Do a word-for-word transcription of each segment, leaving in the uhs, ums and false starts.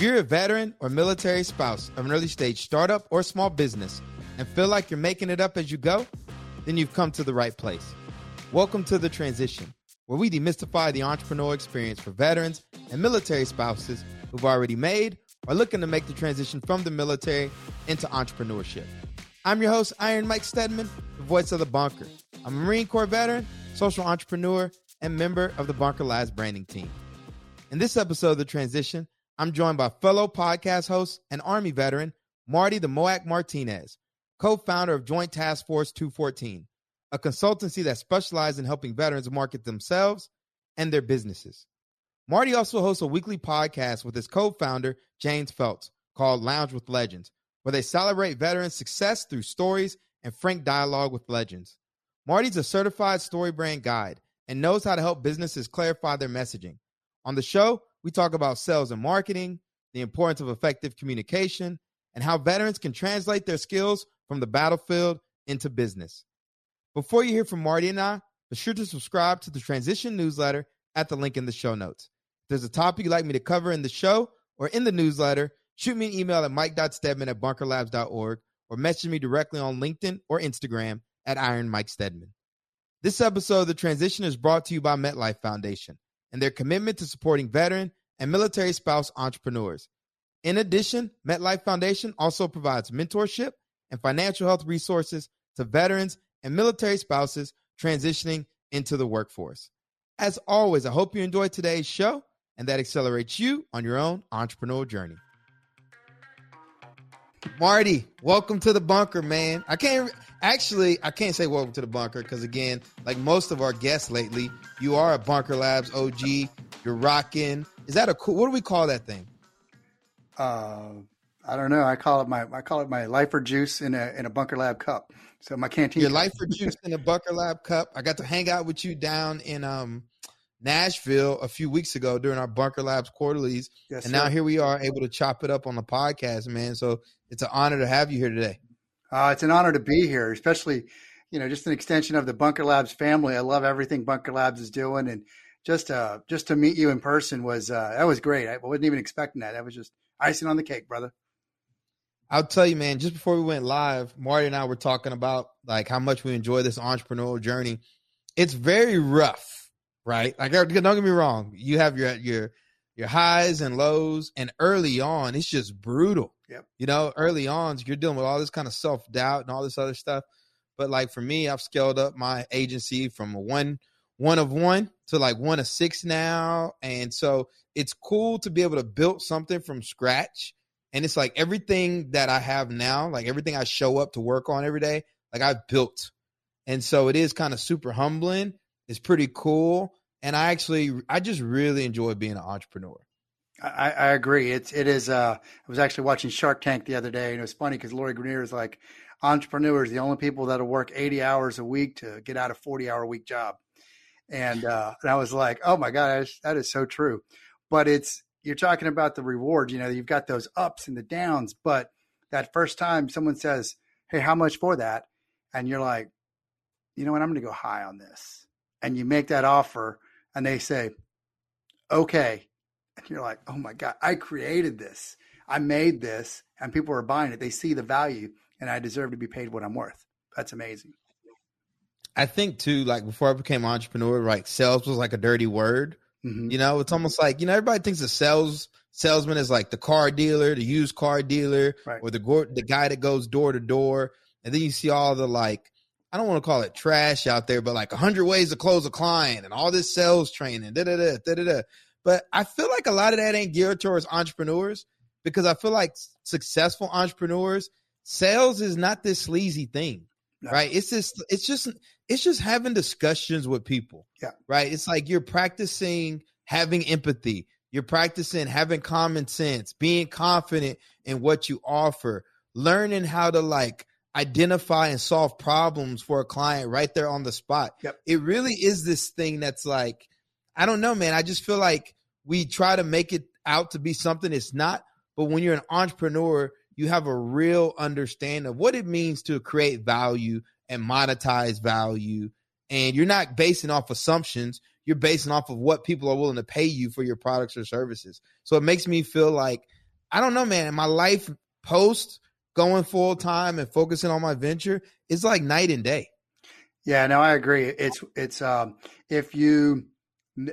If you're a veteran or military spouse of an early stage startup or small business and feel like you're making it up as you go, then you've come to the right place. Welcome to The Transition, where we demystify the entrepreneurial experience for veterans and military spouses who've already made or looking to make the transition from the military into entrepreneurship. I'm your host, Iron Mike Steadman, the voice of the Bunker. I'm a Marine Corps veteran, social entrepreneur, and member of the Bunker Labs branding team. In this episode of The Transition, I'm joined by fellow podcast host and Army veteran, Marty the Moac Martinez, co-founder of Joint Task Force two fourteen, a consultancy that specializes in helping veterans market themselves and their businesses. Marty also hosts a weekly podcast with his co-founder, James Phelps, called Lounge with Legends, where they celebrate veterans' success through stories and frank dialogue with legends. Marty's a certified StoryBrand guide and knows how to help businesses clarify their messaging. On the show, we talk about sales and marketing, the importance of effective communication, and how veterans can translate their skills from the battlefield into business. Before you hear from Marty and I, be sure to subscribe to the Transition newsletter at the link in the show notes. If there's a topic you'd like me to cover in the show or in the newsletter, shoot me an email at mike dot steadman at bunker labs dot org or message me directly on LinkedIn or Instagram at Iron Mike Steadman. This episode of The Transition is brought to you by MetLife Foundation and their commitment to supporting veteran and military spouse entrepreneurs. In addition, MetLife Foundation also provides mentorship and financial health resources to veterans and military spouses transitioning into the workforce. As always, I hope you enjoyed today's show and that accelerates you on your own entrepreneurial journey. Marty, welcome to the Bunker, man. I can't actually, I can't say welcome to the Bunker because, again, like most of our guests lately, you are a Bunker Labs O G. You're rocking. Is that a cool? What do we call that thing? Uh, I don't know. I call it my I call it my lifer juice in a in a Bunker Lab cup. So my canteen. Your lifer juice in a Bunker Lab cup. I got to hang out with you down in um Nashville a few weeks ago during our Bunker Labs quarterlies, yes, and sir. Now here we are able to chop it up on the podcast, man. So it's an honor to have you here today. Uh, it's an honor to be here, especially, you know, just an extension of the Bunker Labs family. I love everything Bunker Labs is doing, and just uh, just to meet you in person was uh, that was great. I wasn't even expecting that. That was just icing on the cake, brother. I'll tell you, man. Just before we went live, Marty and I were talking about like how much we enjoy this entrepreneurial journey. It's very rough. Right. Like, don't get me wrong. You have your, your, your highs and lows, and early on, it's just brutal. Yep. You know, early on, you're dealing with all this kind of self-doubt and all this other stuff. But like for me, I've scaled up my agency from a one, one of one to like one of six now. And so it's cool to be able to build something from scratch. And it's like everything that I have now, like everything I show up to work on every day, like I've built. And so it is kind of super humbling. It's pretty cool. And I actually, I just really enjoy being an entrepreneur. I, I agree. It's, it is, uh, I was actually watching Shark Tank the other day, and it was funny because Lori Greiner is like, entrepreneurs, the only people that'll work eighty hours a week to get out a forty hour week job. And, uh, and I was like, oh my God, that is so true. But it's, you're talking about the reward, you know, you've got those ups and the downs, but that first time someone says, hey, how much for that? And you're like, you know what? I'm going to go high on this. And you make that offer and they say, okay. And you're like, oh my God, I created this. I made this and people are buying it. They see the value and I deserve to be paid what I'm worth. That's amazing. I think too, like before I became an entrepreneur, like sales was like a dirty word. Mm-hmm. You know, it's almost like, you know, everybody thinks the sales salesman is like the car dealer, the used car dealer, right, or the, the guy that goes door to door. And then you see all the like, I don't want to call it trash out there, but like a hundred ways to close a client and all this sales training, da, da, da, da, da, da. But I feel like a lot of that ain't geared towards entrepreneurs because I feel like successful entrepreneurs, sales is not this sleazy thing, no. Right? It's just, it's just, it's just having discussions with people, yeah, right? It's like you're practicing having empathy. You're practicing having common sense, being confident in what you offer, learning how to like, identify and solve problems for a client right there on the spot. Yep. It really is this thing that's like, I don't know, man. I just feel like we try to make it out to be something it's not. But when you're an entrepreneur, you have a real understanding of what it means to create value and monetize value. And you're not basing off assumptions. You're basing off of what people are willing to pay you for your products or services. So it makes me feel like I don't know, man. In my life post going full time and focusing on my venture, it's like night and day. Yeah, no, I agree. It's it's um, if you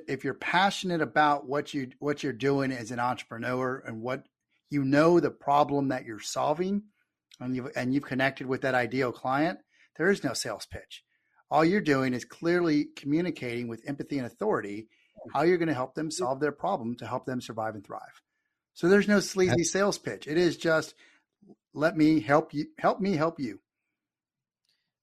if you're passionate about what you what you're doing as an entrepreneur and what you know the problem that you're solving, and you've and you've connected with that ideal client, there is no sales pitch. All you're doing is clearly communicating with empathy and authority how you're going to help them solve their problem to help them survive and thrive. So there's no sleazy sales pitch. It is just, let me help you, help me help you.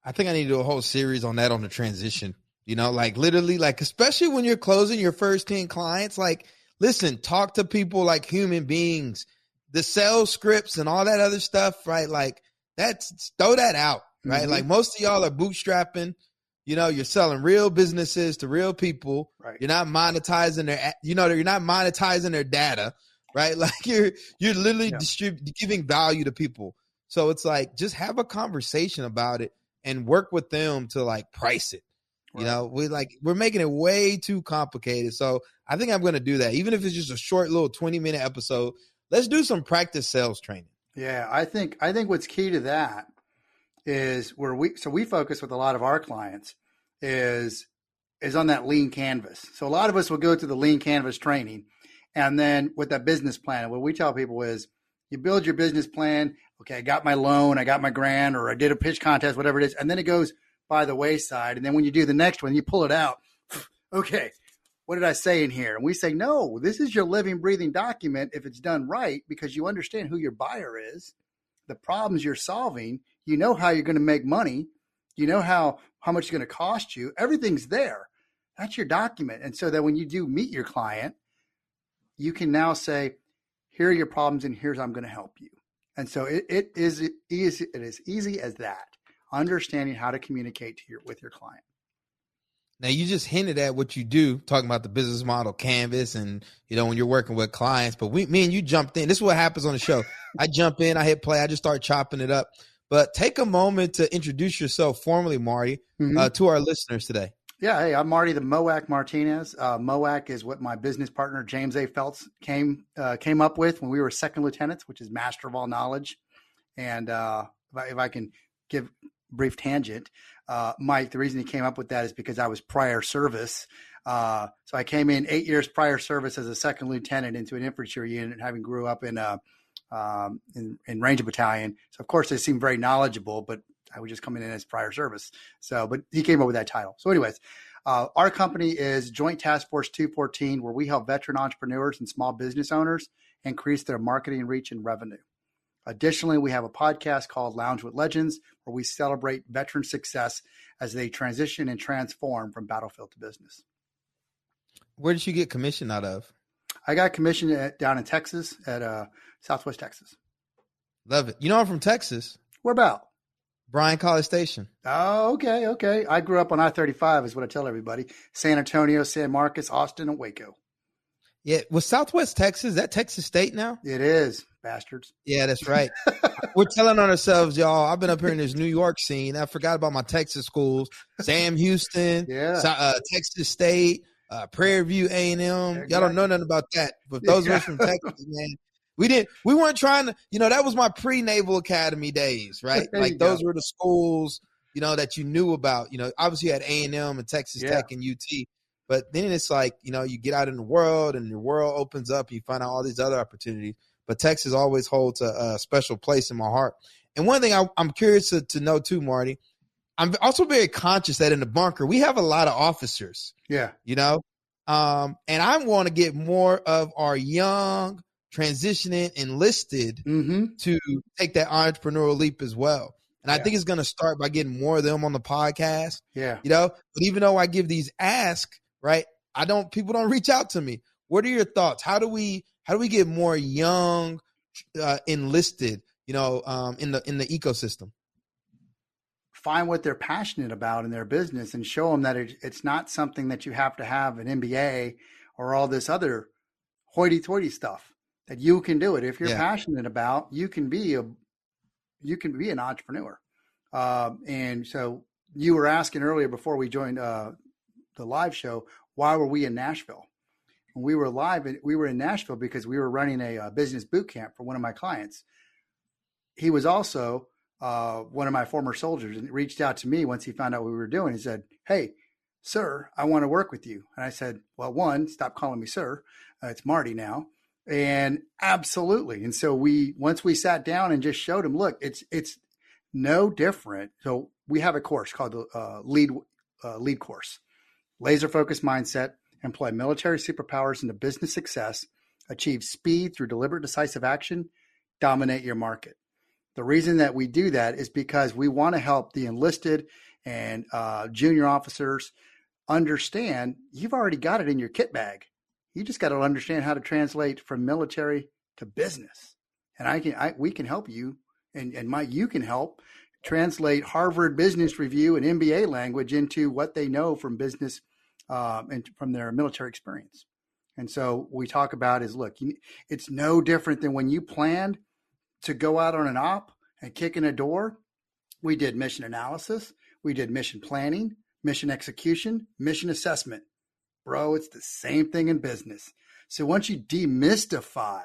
I think I need to do a whole series on that, on the transition, you know, like literally, like, especially when you're closing your first ten clients, like, listen, talk to people like human beings, the sales scripts and all that other stuff, right? Like that's, throw that out, right? Mm-hmm. Like most of y'all are bootstrapping. You know, you're selling real businesses to real people. Right. You're not monetizing their, you know, you're not monetizing their data, right? Like you're, you're literally yeah. distrib- giving value to people. So it's like, just have a conversation about it and work with them to like price it. Right. You know, we like, we're making it way too complicated. So I think I'm going to do that. Even if it's just a short little twenty minute episode, let's do some practice sales training. Yeah. I think, I think what's key to that is where we, so we focus with a lot of our clients is, is on that lean canvas. So a lot of us will go to the lean canvas training and then with that business plan, what we tell people is you build your business plan. Okay. I got my loan, I got my grant, or I did a pitch contest, whatever it is. And then it goes by the wayside. And then when you do the next one, you pull it out. Okay. What did I say in here? And we say, no, this is your living, breathing document. If it's done right, because you understand who your buyer is, the problems you're solving, you know how you're going to make money. You know how, how much it's going to cost you. Everything's there. That's your document. And so that when you do meet your client, you can now say, here are your problems and here's how I'm going to help you. And so it, it is easy. It is easy as that, understanding how to communicate to your, with your client. Now you just hinted at what you do, talking about the business model canvas and, you know, when you're working with clients, but we, me and you jumped in. This is what happens on the show. I jump in, I hit play. I just start chopping it up. But take a moment to introduce yourself formally, Marty, mm-hmm. uh, to our listeners today. Yeah. Hey, I'm Marty, the M O A C Martinez. Uh, M O A C is what my business partner, James A. Phelps, came uh, came up with when we were second lieutenants, which is master of all knowledge. And uh, if, I, if I can give a brief tangent, uh, Mike, the reason he came up with that is because I was prior service. Uh, so I came in eight years prior service as a second lieutenant into an infantry unit, having grew up in a Um, in, in Ranger Battalion. So of course they seem very knowledgeable, but I was just coming in as prior service. So, but he came up with that title. So anyways, uh, our company is Joint Task Force two fourteen, where we help veteran entrepreneurs and small business owners increase their marketing reach and revenue. Additionally, we have a podcast called Lounge with Legends, where we celebrate veteran success as they transition and transform from battlefield to business. Where did you get commissioned out of? I got commissioned at, down in Texas at uh, Southwest Texas. Love it. You know, I'm from Texas. Where about? Bryan College Station. Oh, okay. Okay. I grew up on I thirty-five is what I tell everybody. San Antonio, San Marcos, Austin, and Waco. Yeah. Was Southwest Texas, that Texas State now? It is. Bastards. Yeah, that's right. We're telling on ourselves, y'all. I've been up here in this New York scene. I forgot about my Texas schools. Sam Houston, yeah. uh, Texas State. Uh, Prairie View A and M. Y'all don't know nothing about that. But those of us from Texas, man, we didn't. We weren't trying to. You know, that was my pre-Naval Academy days, right? Like those go. were the schools, you know, that you knew about. You know, obviously you had A and M and Texas yeah. Tech and U T. But then it's like, you know, you get out in the world and the world opens up. And you find out all these other opportunities. But Texas always holds a, a special place in my heart. And one thing I, I'm curious to, to know too, Marty. I'm also very conscious that in the bunker, we have a lot of officers. Yeah. You know, um, and I want to get more of our young, transitioning, enlisted mm-hmm. to take that entrepreneurial leap as well. And yeah. I think it's going to start by getting more of them on the podcast. Yeah. You know, but even though I give these asks, right, I don't, people don't reach out to me. What are your thoughts? How do we, how do we get more young, uh, enlisted, you know, um, in the, in the ecosystem? Find what they're passionate about in their business and show them that it, it's not something that you have to have an M B A or all this other hoity-toity stuff, that you can do it. If you're yeah. passionate about, you can be a, you can be an entrepreneur. Uh, and so you were asking earlier before we joined uh, the live show, why were we in Nashville? when we were live, we were in Nashville because we were running a, a business boot camp for one of my clients. He was also uh, one of my former soldiers and reached out to me once he found out what we were doing. He said, "Hey, sir, I want to work with you." And I said, "Well, one, stop calling me sir. Uh, it's Marty now." And absolutely. And so we, once we sat down and just showed him, look, it's, it's no different. So we have a course called the uh, lead, uh, lead course, laser focused mindset, employ military superpowers into business success, achieve speed through deliberate decisive action, dominate your market. The reason that we do that is because we want to help the enlisted and uh, junior officers understand you've already got it in your kit bag. You just got to understand how to translate from military to business. And I can, I, we can help you, and, and Mike, you can help translate Harvard Business Review and M B A language into what they know from business um, and from their military experience. And so what we talk about is, look, you, it's no different than when you planned to go out on an op and kick in a door. We did mission analysis. We did mission planning, mission execution, mission assessment. Bro, it's the same thing in business. So once you demystify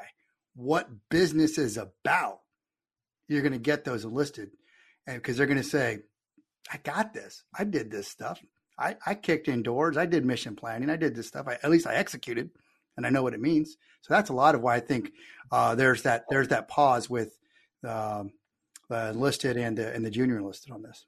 what business is about, you're going to get those enlisted, and because they're going to say, I got this. I did this stuff. I, I kicked in doors. I did mission planning. I did this stuff. I, at least I executed, and I know what it means. So that's a lot of why I think uh, there's that there's that pause with um, the enlisted and the, and the junior enlisted on this.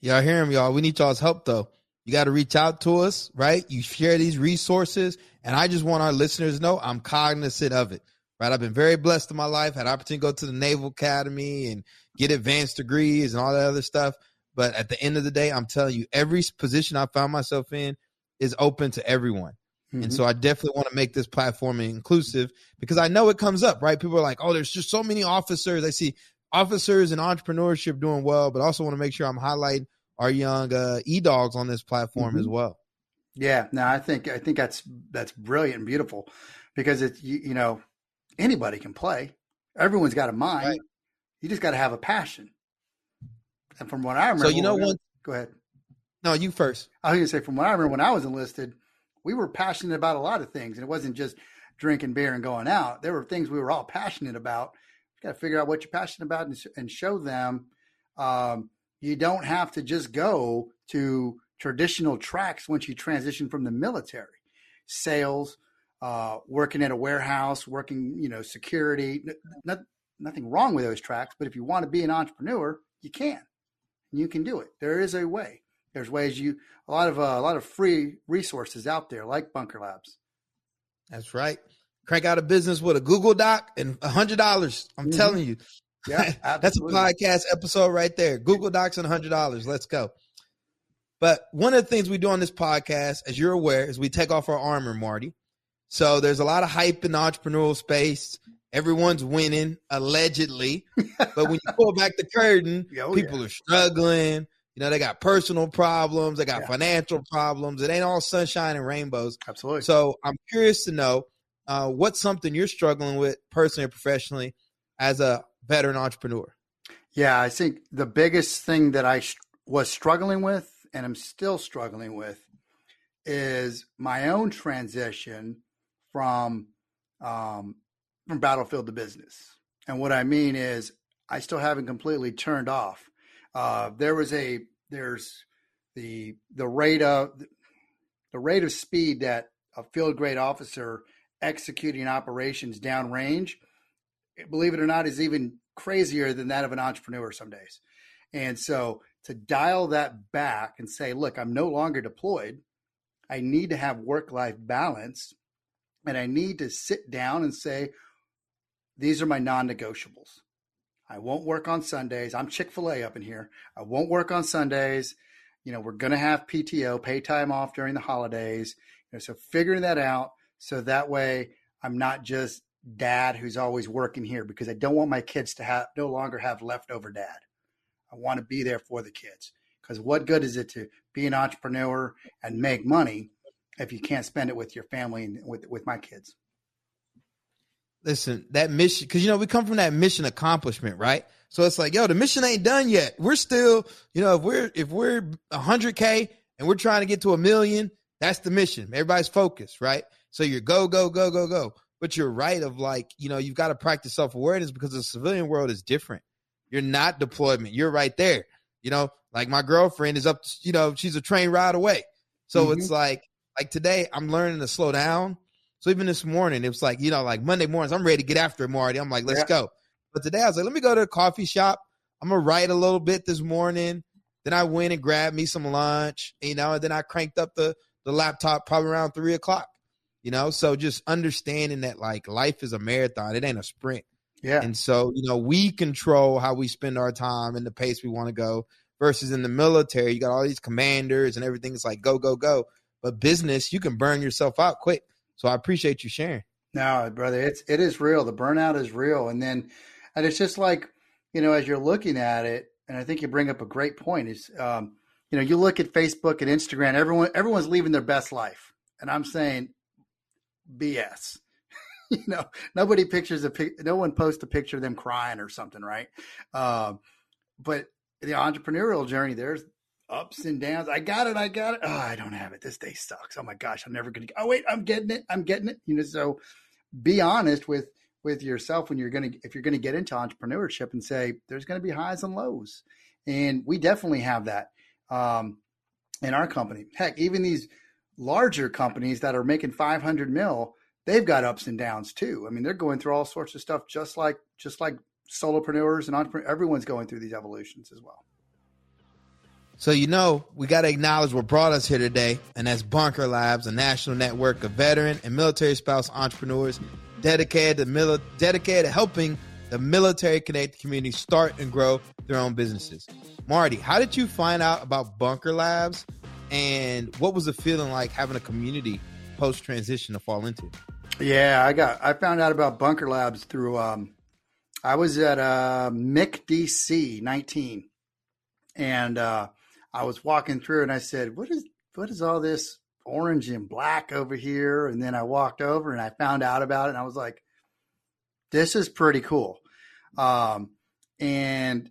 Yeah, I hear him, y'all. We need y'all's help, though. You got to reach out to us, right? You share these resources. And I just want our listeners to know I'm cognizant of it, right? I've been very blessed in my life. Had opportunity to go to the Naval Academy and get advanced degrees and all that other stuff. But at the end of the day, I'm telling you, every position I found myself in is open to everyone. Mm-hmm. And so I definitely want to make this platform inclusive because I know it comes up, right? People are like, oh, there's just so many officers. I see officers and entrepreneurship doing well, but I also want to make sure I'm highlighting our young uh, e-dogs on this platform mm-hmm. as well. Yeah, no, I think I think that's that's brilliant and beautiful because it's you, you know anybody can play. Everyone's got a mind. Right. You just got to have a passion. And from what I remember, so you know what? When, go ahead. No, you first. I was going to say from what I remember when I was enlisted, we were passionate about a lot of things, and it wasn't just drinking beer and going out. There were things we were all passionate about. You got to figure out what you're passionate about and, and show them. Um, You don't have to just go to traditional tracks once you transition from the military. Sales, uh, working at a warehouse, working, you know, security. Not, nothing wrong with those tracks, but if you want to be an entrepreneur, you can. You can do it. There is a way. There's ways you a lot of uh, a lot of free resources out there, like Bunker Labs. That's right. Crank out a business with a Google Doc and a hundred dollars. I'm mm-hmm. telling you. Yeah, that's a podcast episode right there. Google Docs and one hundred dollars. Let's go. But one of the things we do on this podcast, as you're aware, is we take off our armor, Marty. So there's a lot of hype in the entrepreneurial space. Everyone's winning, allegedly. But when you pull back the curtain, oh, people yeah. are struggling. You know, they got personal problems. They got yeah. financial problems. It ain't all sunshine and rainbows. Absolutely. So I'm curious to know uh, what's something you're struggling with personally or professionally as a veteran entrepreneur? Yeah, I think the biggest thing that I sh- was struggling with and I'm still struggling with is my own transition from um, from battlefield to business. And what I mean is I still haven't completely turned off. Uh, there was a there's the the rate of the rate of speed that a field grade officer executing operations downrange, believe it or not, is even crazier than that of an entrepreneur some days. And so to dial that back and say, look, I'm no longer deployed. I need to have work-life balance. And I need to sit down and say, these are my non-negotiables. I won't work on Sundays. I'm Chick-fil-A up in here. I won't work on Sundays. You know, we're going to have P T O, pay time off during the holidays. You know, so figuring that out so that way I'm not just dad who's always working here, because I don't want my kids to have no longer have leftover dad. I want to be there for the kids, because what good is it to be an entrepreneur and make money if you can't spend it with your family and with, with my kids? Listen, that mission, because, you know, we come from that mission accomplishment, right? So it's like, yo, the mission ain't done yet. We're still, you know, if we're, if we're a hundred K and we're trying to get to a million, that's the mission. Everybody's focused, right? So you're go, go, go, go, go. But you're right of like, you know, you've got to practice self-awareness because the civilian world is different. You're not deployment. You're right there. You know, like my girlfriend is up, you know, she's a train ride away. So mm-hmm. it's like, like today I'm learning to slow down. So even this morning, it was like, you know, like Monday mornings, I'm ready to get after it, Marty. I'm like, let's yeah. go. But today I was like, let me go to a coffee shop. I'm going to write a little bit this morning. Then I went and grabbed me some lunch, you know, and then I cranked up the, the laptop probably around three o'clock, you know? So just understanding that like life is a marathon. It ain't a sprint. Yeah. And so, you know, we control how we spend our time and the pace we want to go versus in the military. You got all these commanders and everything. It's like, go, go, go. But business, you can burn yourself out quick. So I appreciate you sharing. No, brother, it's, it is real. The burnout is real. And then, and it's just like, you know, as you're looking at it, and I think you bring up a great point is, um, you know, you look at Facebook and Instagram, everyone, everyone's living their best life. And I'm saying B S, you know, nobody pictures, a pic- no one posts a picture of them crying or something. Right. Um, but the entrepreneurial journey, there's ups and downs. I got it. I got it. Oh, I don't have it. This day sucks. Oh my gosh. I'm never going to, oh wait, I'm getting it. I'm getting it. You know, so be honest with, with yourself when you're going to, if you're going to get into entrepreneurship and say, there's going to be highs and lows. And we definitely have that um, in our company. Heck, even these larger companies that are making five hundred mil, they've got ups and downs too. I mean, they're going through all sorts of stuff, just like, just like solopreneurs and entrepreneurs. Everyone's going through these evolutions as well. So, you know, we got to acknowledge what brought us here today. And that's Bunker Labs, a national network of veteran and military spouse entrepreneurs dedicated to mil- dedicated to helping the military connected community start and grow their own businesses. Marty, how did you find out about Bunker Labs and what was the feeling like having a community post transition to fall into? Yeah, I got, I found out about Bunker Labs through, um, I was at uh, M I C D C nineteen and uh, I was walking through and I said, what is, what is all this orange and black over here? And then I walked over and I found out about it and I was like, this is pretty cool. Um, and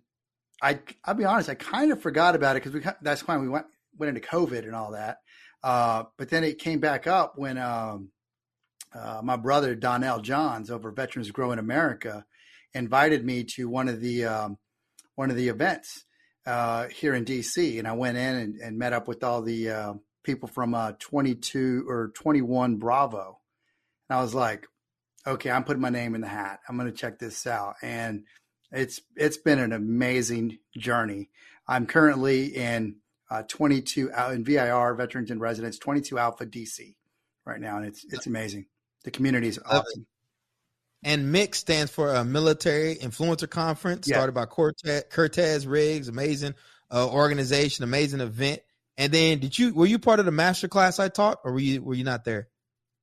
I, I'll be honest, I kind of forgot about it because we, that's when we went, went into COVID and all that. Uh, but then it came back up when, um, uh, my brother, Donnell Johns over Veterans Grow in America invited me to one of the, um, one of the events, uh, here in D C. And I went in and, and met up with all the, uh, people from uh, twenty-two or twenty-one Bravo. And I was like, okay, I'm putting my name in the hat. I'm going to check this out. And it's, it's been an amazing journey. I'm currently in uh, twenty-two out in V I R, Veterans in Residence, twenty-two Alpha D C right now. And it's, it's amazing. The community is awesome. And M I C stands for a Military Influencer Conference, yeah. started by Cortez, Cortez Riggs, amazing uh, organization, amazing event. And then did you, were you part of the masterclass I taught or were you, were you not there?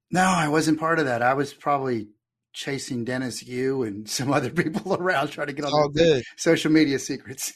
No, I wasn't part of that. I was probably chasing Dennis Yu and some other people around trying to get all the social media secrets.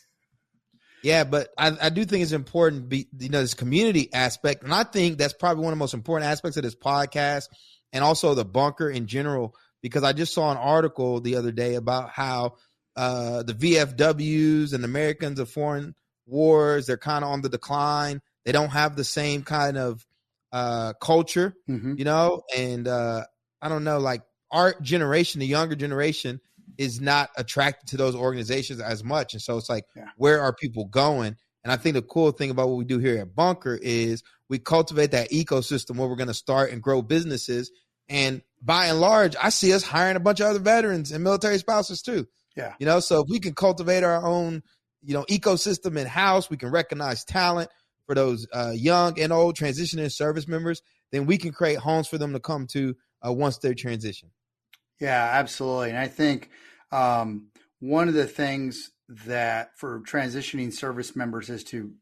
Yeah. But I, I do think it's important, be, you know, this community aspect. And I think that's probably one of the most important aspects of this podcast and also the bunker in general, because I just saw an article the other day about how uh, the V F Ws and Americans of foreign wars, they're kind of on the decline. They don't have the same kind of uh culture, mm-hmm. you know, and uh I don't know, like our generation, the younger generation is not attracted to those organizations as much. And so it's like, yeah. where are people going? And I think the cool thing about what we do here at Bunker is we cultivate that ecosystem where we're going to start and grow businesses. And by and large, I see us hiring a bunch of other veterans and military spouses too. Yeah. You know, so if we can cultivate our own you know, ecosystem in house, we can recognize talent for those uh, young and old transitioning service members, then we can create homes for them to come to uh, once they transition. Yeah, absolutely. And I think um, one of the things that for transitioning service members is to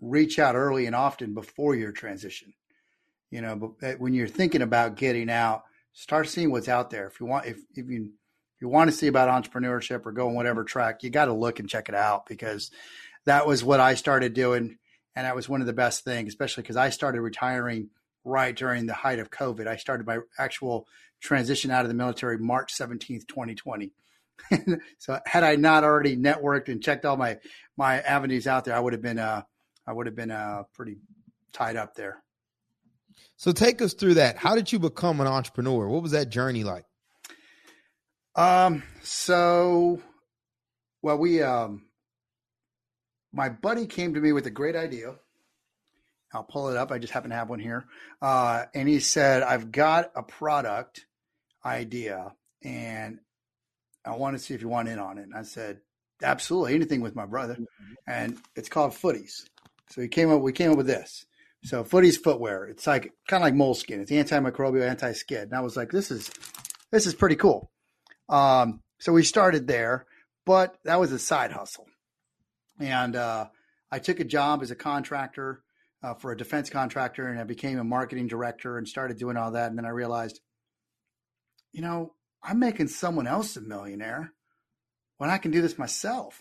reach out early and often before your transition, you know, but when you're thinking about getting out, start seeing what's out there. If you want, if, if you, If you want to see about entrepreneurship or go on whatever track, you got to look and check it out because that was what I started doing. And that was one of the best things, especially because I started retiring right during the height of COVID. I started my actual transition out of the military March seventeenth, twenty twenty. So had I not already networked and checked all my, my avenues out there, I would have been, uh, I would have been uh, pretty tied up there. So take us through that. How did you become an entrepreneur? What was that journey like? Um, so, well, we, um, my buddy came to me with a great idea. I'll pull it up. I just happen to have one here. Uh, and he said, I've got a product idea and I want to see if you want in on it. And I said, absolutely, anything with my brother. And it's called Footies. So he came up, we came up with this. So Footies footwear, it's like kind of like moleskin. It's antimicrobial, anti-skid. And I was like, this is, this is pretty cool. Um, so we started there, but that was a side hustle. And, uh, I took a job as a contractor, uh, for a defense contractor, and I became a marketing director and started doing all that. And then I realized, you know, I'm making someone else a millionaire when I can do this myself.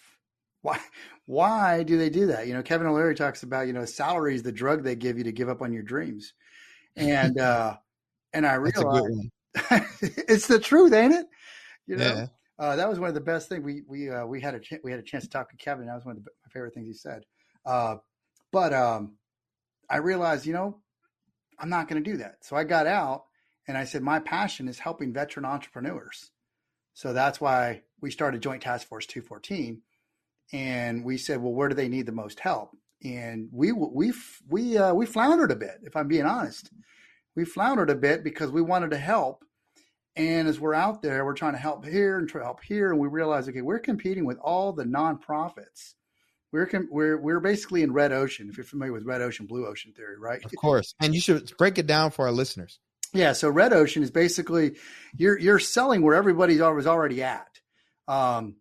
Why, why do they do that? You know, Kevin O'Leary talks about, you know, salary is the drug they give you to give up on your dreams. And, uh, and I realized it's the truth, ain't it? You know, yeah. uh, that was one of the best things we, we, uh, we had a, ch- we had a chance to talk to Kevin. That was one of the, my favorite things he said. Uh, but, um, I realized, you know, I'm not going to do that. So I got out and I said, my passion is helping veteran entrepreneurs. So that's why we started Joint Task Force two fourteen. And we said, well, where do they need the most help? And we, we, we, uh, we floundered a bit. If I'm being honest, we floundered a bit because we wanted to help. And as we're out there, we're trying to help here and try to help here. And we realize, okay, we're competing with all the nonprofits. We're, com- we're, we're basically in red ocean. If you're familiar with red ocean, blue ocean theory, right? Of course. And you should break it down for our listeners. Yeah. So red ocean is basically you're, you're selling where everybody's always already at. Um,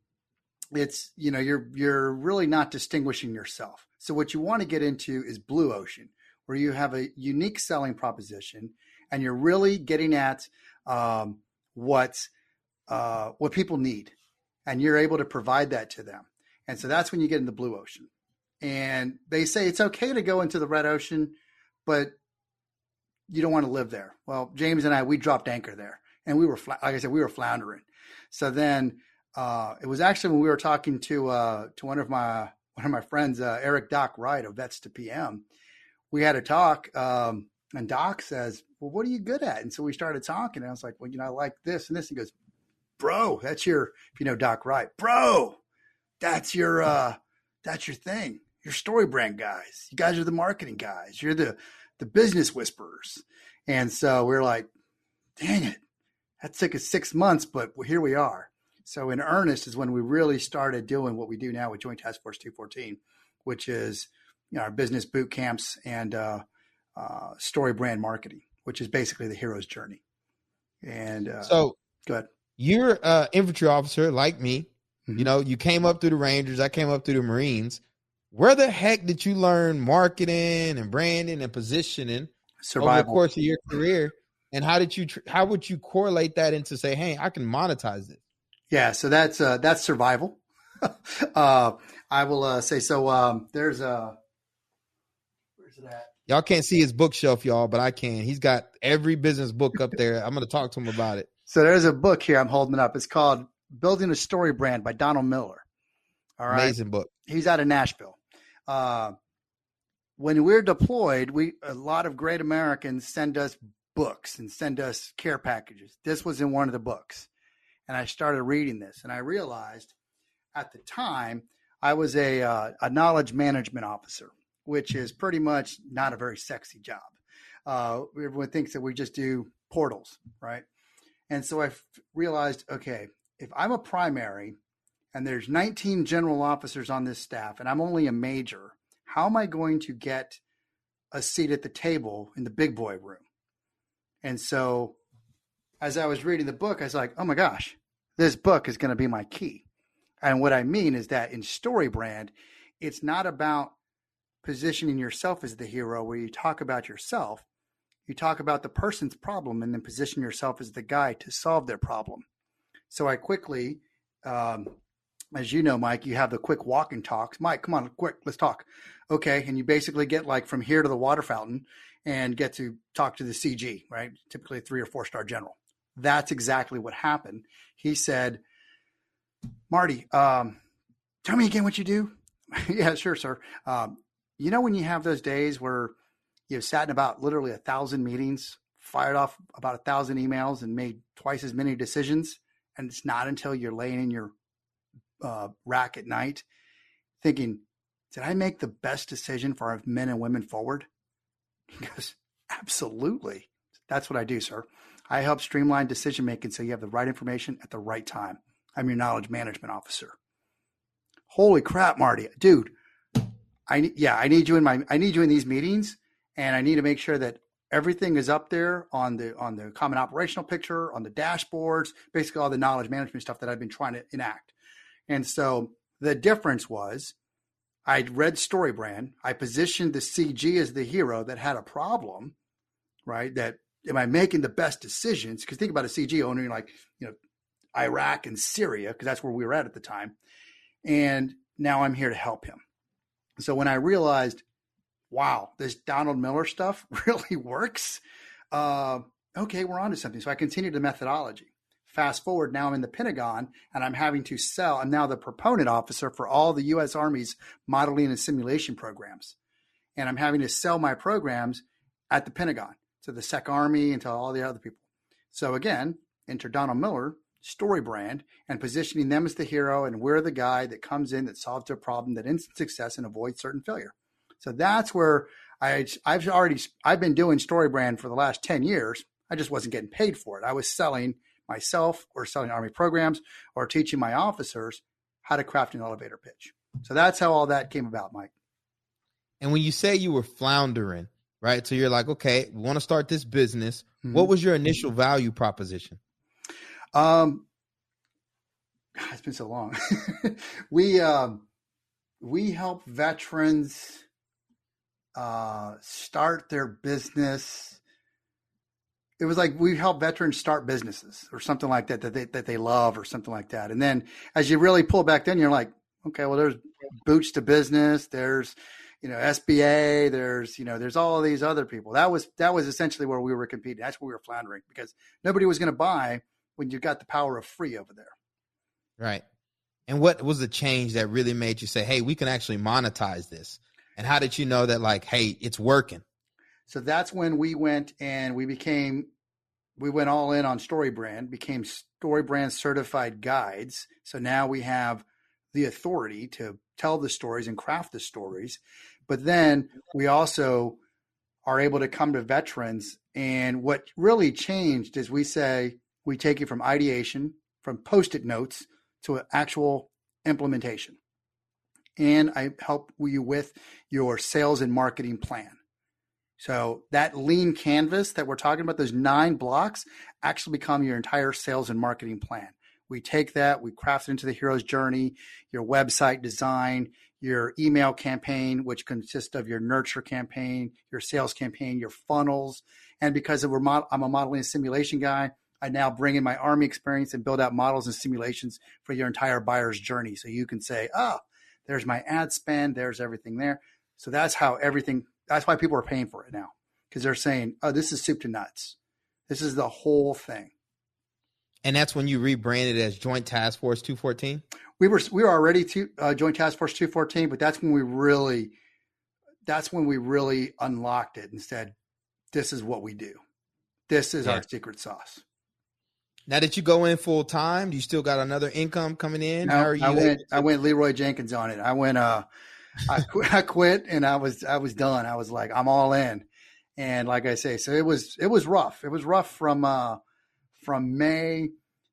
it's, you know, you're, you're really not distinguishing yourself. So what you want to get into is blue ocean, where you have a unique selling proposition and you're really getting at, um, what, uh, what people need, and you're able to provide that to them. And so that's when you get in the blue ocean, and they say, it's okay to go into the red ocean, but you don't want to live there. Well, James and I, we dropped anchor there, and we were, like I said, we were floundering. So then, uh, it was actually when we were talking to, uh, to one of my, one of my friends, uh, Eric Doc Wright of Vets to P M, we had a talk, um, and Doc says, well, what are you good at? And so we started talking, and I was like, well, you know, I like this and this. He goes, bro, that's your, if you know, Doc Wright, bro, that's your, uh, that's your thing. You're StoryBrand guys. You guys are the marketing guys. You're the, the business whisperers. And so we're like, dang it, that took us six months, but here we are. So in earnest is when we really started doing what we do now with Joint Task Force two fourteen, which is, you know, our business boot camps and, uh, uh, StoryBrand marketing, which is basically the hero's journey. And uh, so go ahead. You're an infantry officer like me. Mm-hmm. You know, you came up through the Rangers. I came up through the Marines. Where the heck did you learn marketing and branding and positioning Survival. over the course of your career? And how did you, how would you correlate that into say, hey, I can monetize it? Yeah. So that's, uh, that's survival. uh, I will uh, say, so um, there's a, where's it at? Y'all can't see his bookshelf, y'all, but I can. He's got every business book up there. I'm going to talk to him about it. So there's a book here I'm holding up. It's called Building a StoryBrand by Donald Miller. All right. Amazing book. He's out of Nashville. Uh, when we're deployed, we a lot of great Americans send us books and send us care packages. This was in one of the books. And I started reading this, and I realized at the time I was a, uh, a knowledge management officer, which is pretty much not a very sexy job. Uh, everyone thinks that we just do portals, right? And so I f- realized, okay, if I'm a primary and there's nineteen general officers on this staff and I'm only a major, how am I going to get a seat at the table in the big boy room? And so as I was reading the book, I was like, oh my gosh, this book is going to be my key. And what I mean is that in StoryBrand, it's not about positioning yourself as the hero where you talk about yourself, you talk about the person's problem and then position yourself as the guy to solve their problem. So I quickly, um, as you know, Mike, you have the quick walk and talks. Mike, come on, quick, let's talk. Okay. And you basically get like from here to the water fountain and get to talk to the C G, right? Typically a three or four star general. That's exactly what happened. He said, Marty, um, tell me again what you do. Yeah, sure, sir. Um, you know, when you have those days where you have sat in about literally a thousand meetings, fired off about a thousand emails, and made twice as many decisions. And it's not until you're laying in your uh, rack at night thinking, did I make the best decision for our men and women forward? He goes, absolutely. That's what I do, sir. I help streamline decision-making so you have the right information at the right time. I'm your knowledge management officer. Holy crap, Marty, dude. I yeah, I need you in my, I need you in these meetings, and I need to make sure that everything is up there on the, on the common operational picture, on the dashboards, basically all the knowledge management stuff that I've been trying to enact. And so the difference was, I read StoryBrand. I positioned the C G as the hero that had a problem, right? That, am I making the best decisions? Because think about a C G owner, like, you know, Iraq and Syria, because that's where we were at at the time. And now I'm here to help him. So when I realized, wow, this Donald Miller stuff really works. Uh, okay, we're on to something. So I continued the methodology. Fast forward, now I'm in the Pentagon, and I'm having to sell. I'm now the proponent officer for all the U S Army's modeling and simulation programs. And I'm having to sell my programs at the Pentagon, to the S E C Army, and to all the other people. So again, enter Donald Miller, StoryBrand, and positioning them as the hero, and we're the guy that comes in, that solves their problem, that instant success, and avoids certain failure. So that's where I, I've already, I've been doing StoryBrand for the last ten years. I just wasn't getting paid for it. I was selling myself, or selling Army programs, or teaching my officers how to craft an elevator pitch. So that's how all that came about, Mike. And when you say you were floundering, right? So you're like, okay, we want to start this business. Mm-hmm. What was your initial value proposition? Um, God, it's been so long. we, um, we help veterans uh, start their business. It was like, we help veterans start businesses or something like that, that they, that they love or something like that. And then as you really pull back, then you're like, okay, well, there's Boots to Business. There's, you know, S B A, there's, you know, there's all of these other people. That was, that was essentially where we were competing. That's where we were floundering, because nobody was going to buy when you got the power of free over there. Right. And what was the change that really made you say, hey, we can actually monetize this? And how did you know that, like, hey, it's working? So that's when we went and we became, we went all in on StoryBrand, became StoryBrand certified guides. So now we have the authority to tell the stories and craft the stories. But then we also are able to come to veterans. And what really changed is we say, we take you from ideation, from post-it notes, to an actual implementation. And I help you with your sales and marketing plan. So that lean canvas that we're talking about, those nine blocks, actually become your entire sales and marketing plan. We take that, we craft it into the hero's journey, your website design, your email campaign, which consists of your nurture campaign, your sales campaign, your funnels. And because we're mod- I'm a modeling and simulation guy, I now bring in my Army experience and build out models and simulations for your entire buyer's journey. So you can say, oh, there's my ad spend, there's everything there. So that's how everything... That's why people are paying for it now, because they're saying, oh, this is soup to nuts. This is the whole thing. And that's when you rebranded as Joint Task Force two fourteen? We were we were already to, uh, Joint Task Force two fourteen, but that's when we really that's when we really unlocked it and said, this is what we do. This is yeah. our secret sauce. Now that you go in full time, do you still got another income coming in? No, How are you I went to- I went Leroy Jenkins on it. I went uh I, qu- I quit and I was, I was done. I was like, I'm all in. And like I say, so it was, it was rough. It was rough from, uh, from May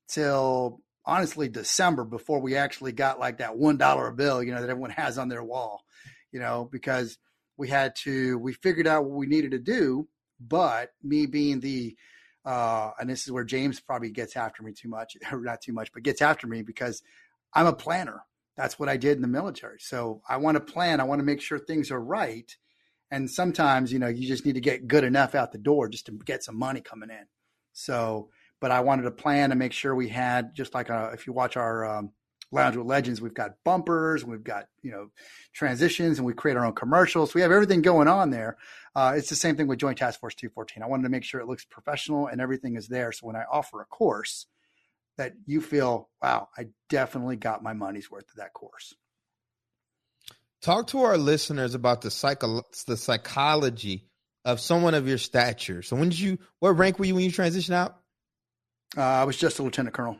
till honestly December before we actually got like that one dollar bill, you know, that everyone has on their wall, you know, because we had to, we figured out what we needed to do, but me being the, uh, and this is where James probably gets after me too much, or not too much, but gets after me because I'm a planner. That's what I did in the military. So I want to plan. I want to make sure things are right. And sometimes, you know, you just need to get good enough out the door just to get some money coming in. So, but I wanted to plan and make sure we had, just like a, if you watch our um, Lounge with Legends, we've got bumpers, we've got, you know, transitions, and we create our own commercials. We have everything going on there. Uh, it's the same thing with Joint Task Force two fourteen. I wanted to make sure it looks professional and everything is there. So when I offer a course, that you feel, wow, I definitely got my money's worth of that course. Talk to our listeners about the psycho- the psychology of someone of your stature. So when did you, what rank were you when you transitioned out? Uh, I was just a lieutenant colonel.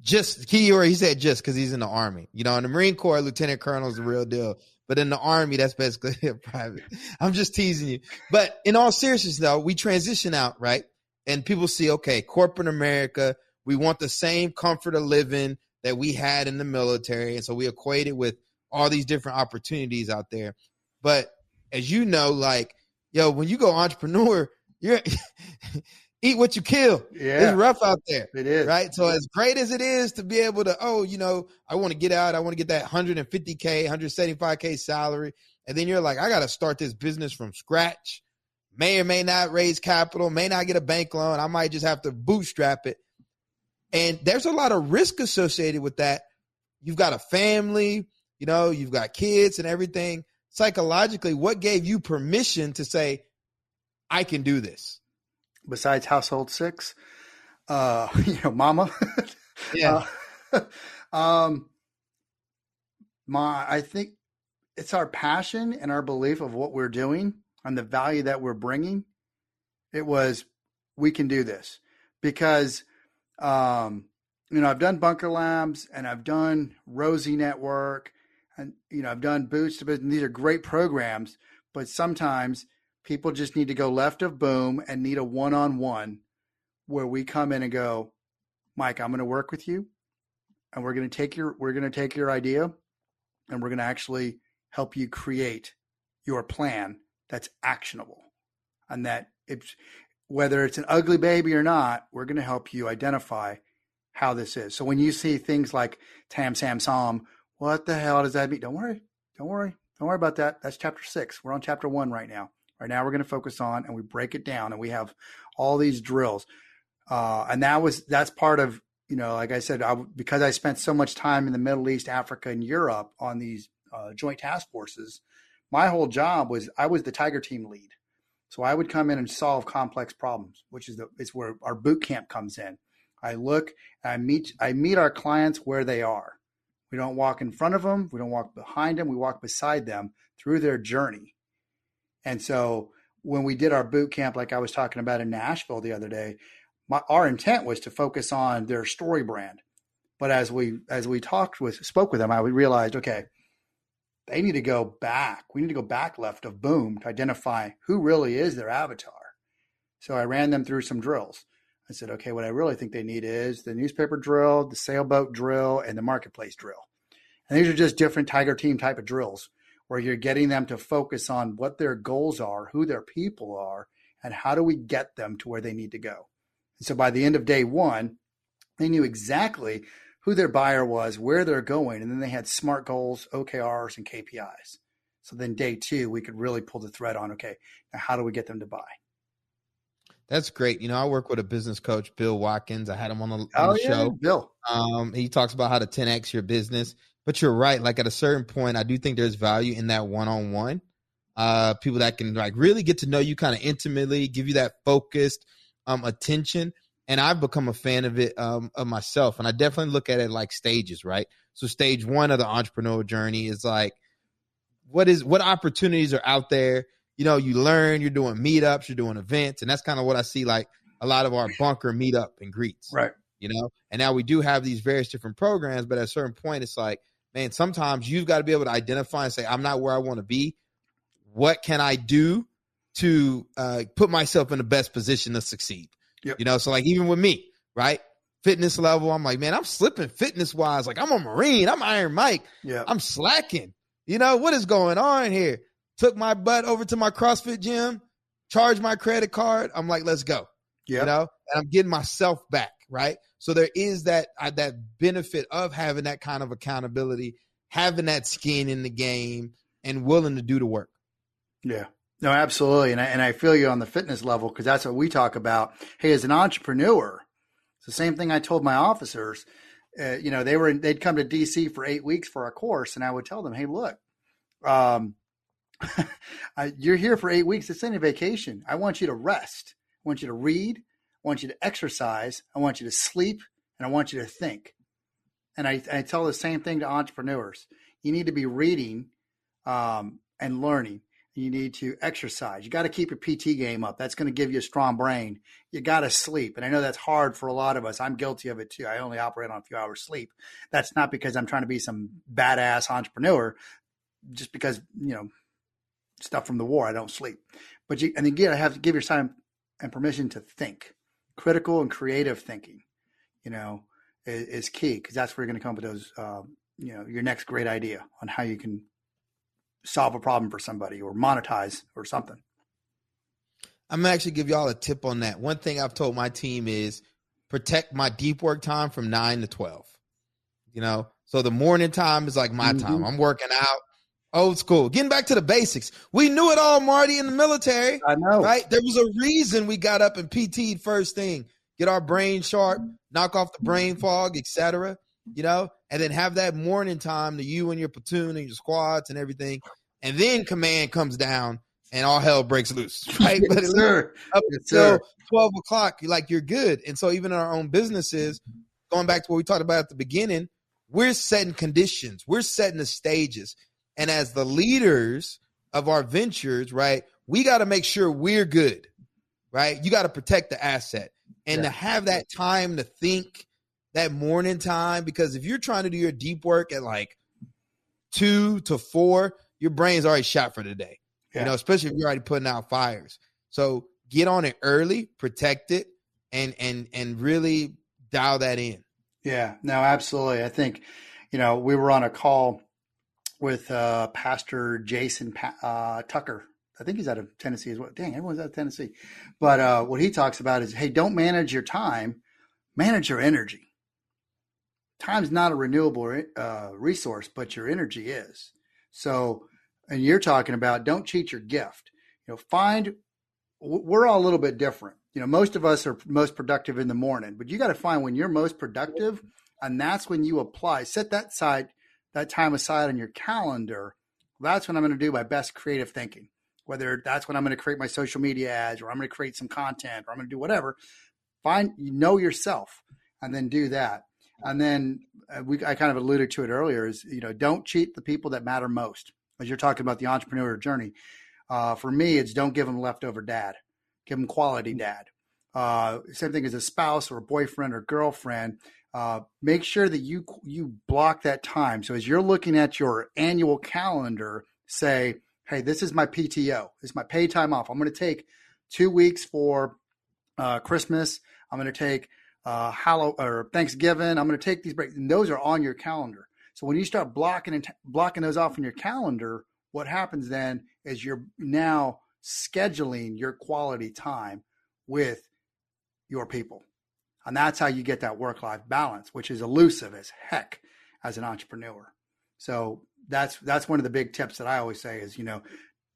Just the key, or he said just because he's in the Army. You know, in the Marine Corps, lieutenant colonel is the real deal. But in the Army, that's basically a private. I'm just teasing you. But in all seriousness, though, we transition out, right? And people see, okay, corporate America, we want the same comfort of living that we had in the military. And so we equate it with all these different opportunities out there. But as you know, like, yo, when you go entrepreneur, you're eat what you kill. Yeah. It's rough out there. It is. Right. So as great as it is to be able to, oh, you know, I want to get out. I want to get that one fifty K, one seventy-five K salary. And then you're like, I got to start this business from scratch. May or may not raise capital, may not get a bank loan. I might just have to bootstrap it. And there's a lot of risk associated with that. You've got a family, you know, you've got kids and everything. Psychologically, what gave you permission to say, I can do this? Besides household six, uh, you know, mama. Yeah. Uh, um, my, I think it's our passion and our belief of what we're doing and the value that we're bringing. It was, we can do this because, um, you know, I've done Bunker Labs and I've done Rosie Network and, you know, I've done Boots to Business. These are great programs, but sometimes people just need to go left of boom and need a one-on-one where we come in and go, Mike, I'm going to work with you and we're going to take your, we're going to take your idea and we're going to actually help you create your plan that's actionable. And that it's, whether it's an ugly baby or not, we're going to help you identify how this is. So when you see things like Tam Sam Psalm, what the hell does that mean? Don't worry. Don't worry. Don't worry about that. That's chapter six. We're on chapter one right now. Right now we're going to focus on, and we break it down, and we have all these drills. Uh, and that was, that's part of, you know, like I said, I, because I spent so much time in the Middle East, Africa, and Europe on these uh, joint task forces, my whole job was, I was the Tiger Team lead. So I would come in and solve complex problems, which is the, it's where our boot camp comes in. I look, and I meet, I meet our clients where they are. We don't walk in front of them. We don't walk behind them. We walk beside them through their journey. And so when we did our boot camp, like I was talking about in Nashville the other day, my, our intent was to focus on their story brand. But as we as we talked with spoke with them, I realized, okay, they need to go back. We need to go back left of boom to identify who really is their avatar. So I ran them through some drills. I said, okay, what I really think they need is the newspaper drill, the sailboat drill, and the marketplace drill. And these are just different Tiger Team type of drills, where you're getting them to focus on what their goals are, who their people are, and how do we get them to where they need to go. And so by the end of day one, they knew exactly who their buyer was, where they're going, and then they had SMART goals, O K Rs, and K P Is. So then day two, we could really pull the thread on, okay, now how do we get them to buy? That's great. You know, I work with a business coach, Bill Watkins. I had him on the, on oh, the yeah, show. Bill. Um, he talks about how to ten X your business. But you're right. Like at a certain point, I do think there's value in that one-on-one. Uh, people that can like really get to know you kind of intimately, give you that focused um, attention. And I've become a fan of it um, of myself. And I definitely look at it like stages, right? So stage one of the entrepreneurial journey is like, what is what opportunities are out there? You know, you learn, you're doing meetups, you're doing events. And that's kind of what I see like a lot of our bunker meetup and greets. Right. You know, and now we do have these various different programs. But at a certain point, it's like, man, sometimes you've got to be able to identify and say, I'm not where I want to be. What can I do to uh, put myself in the best position to succeed? Yep. You know, so like even with me, right? Fitness level. I'm like, man, I'm slipping fitness wise. Like I'm a Marine. I'm Iron Mike. Yep. I'm slacking. You know, what is going on here? Took my butt over to my CrossFit gym, charged my credit card. I'm like, let's go. Yep. You know, and I'm getting myself back. Right. So there is that uh, that benefit of having that kind of accountability, having that skin in the game and willing to do the work. Yeah, no, absolutely. And I, and I feel you on the fitness level, because that's what we talk about. Hey, as an entrepreneur, it's the same thing I told my officers. Uh, you know, they were they'd come to D C for eight weeks for a course. And I would tell them, hey, look, um, I, you're here for eight weeks. It's any vacation. I want you to rest. I want you to read. I want you to exercise. I want you to sleep, and I want you to think. And I, I tell the same thing to entrepreneurs. You need to be reading um, and learning. You need to exercise. You got to keep your P T game up. That's going to give you a strong brain. You got to sleep. And I know that's hard for a lot of us. I'm guilty of it too. I only operate on a few hours sleep. That's not because I'm trying to be some badass entrepreneur, just because, you know, stuff from the war, I don't sleep. But you, and again, I have to give yourself and permission to think. Critical and creative thinking, you know, is, is key, because that's where you're going to come up with those, uh, you know, your next great idea on how you can solve a problem for somebody or monetize or something. I'm going to actually give y'all a tip on that. One thing I've told my team is protect my deep work time from nine to twelve, you know, so the morning time is like my mm-hmm. time. I'm working out old school, getting back to the basics. We knew it all, Marty, in the military. I know. Right? There was a reason we got up and P T'd first thing, get our brain sharp, knock off the brain fog, et cetera, you know, and then have that morning time to you and your platoon and your squads and everything. And then command comes down and all hell breaks loose. Right? Yes, but it's sir. Up until yes, twelve o'clock, you're like, you're good. And so even in our own businesses, going back to what we talked about at the beginning, we're setting conditions. We're setting the stages. And as the leaders of our ventures, right, we got to make sure we're good, right? You got to protect the asset and yeah. to have that time to think, that morning time, because if you're trying to do your deep work at like two to four, your brain's already shot for the day, yeah. you know, especially if you're already putting out fires. So get on it early, protect it, and and and really dial that in. Yeah, no, absolutely. I think, you know, we were on a call with uh, Pastor Jason uh, Tucker. I think he's out of Tennessee as well. Dang, everyone's out of Tennessee. But uh, what he talks about is, hey, don't manage your time, manage your energy. Time's not a renewable uh, resource, but your energy is. So, and you're talking about don't cheat your gift. You know, find, we're all a little bit different. You know, most of us are most productive in the morning, but you got to find when you're most productive, and that's when you apply. Set that side. that time aside on your calendar, that's when I'm going to do my best creative thinking, whether that's when I'm going to create my social media ads, or I'm going to create some content, or I'm going to do whatever. Find, you know, yourself, and then do that. And then uh, we, I kind of alluded to it earlier is, you know, don't cheat the people that matter most. As you're talking about the entrepreneur journey, uh, for me, it's don't give them leftover dad, give them quality dad. Uh, same thing as a spouse or a boyfriend or girlfriend. Uh, make sure that you you block that time. So as you're looking at your annual calendar, say, hey, this is my P T O. This is my paid time off. I'm going to take two weeks for uh, Christmas. I'm going to take uh, Halloween or Thanksgiving. I'm going to take these breaks. And those are on your calendar. So when you start blocking and t- blocking those off in your calendar, what happens then is you're now scheduling your quality time with your people. And that's how you get that work-life balance, which is elusive as heck as an entrepreneur. So that's that's one of the big tips that I always say is, you know,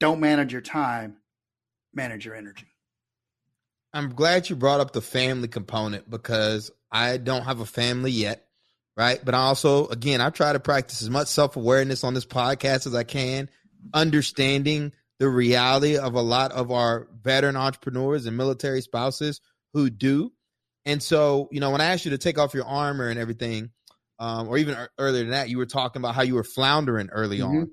don't manage your time, manage your energy. I'm glad you brought up the family component, because I don't have a family yet, right? But I also, again, I try to practice as much self-awareness on this podcast as I can, understanding the reality of a lot of our veteran entrepreneurs and military spouses who do. And so, you know, when I asked you to take off your armor and everything, um, or even earlier than that, you were talking about how you were floundering early mm-hmm. on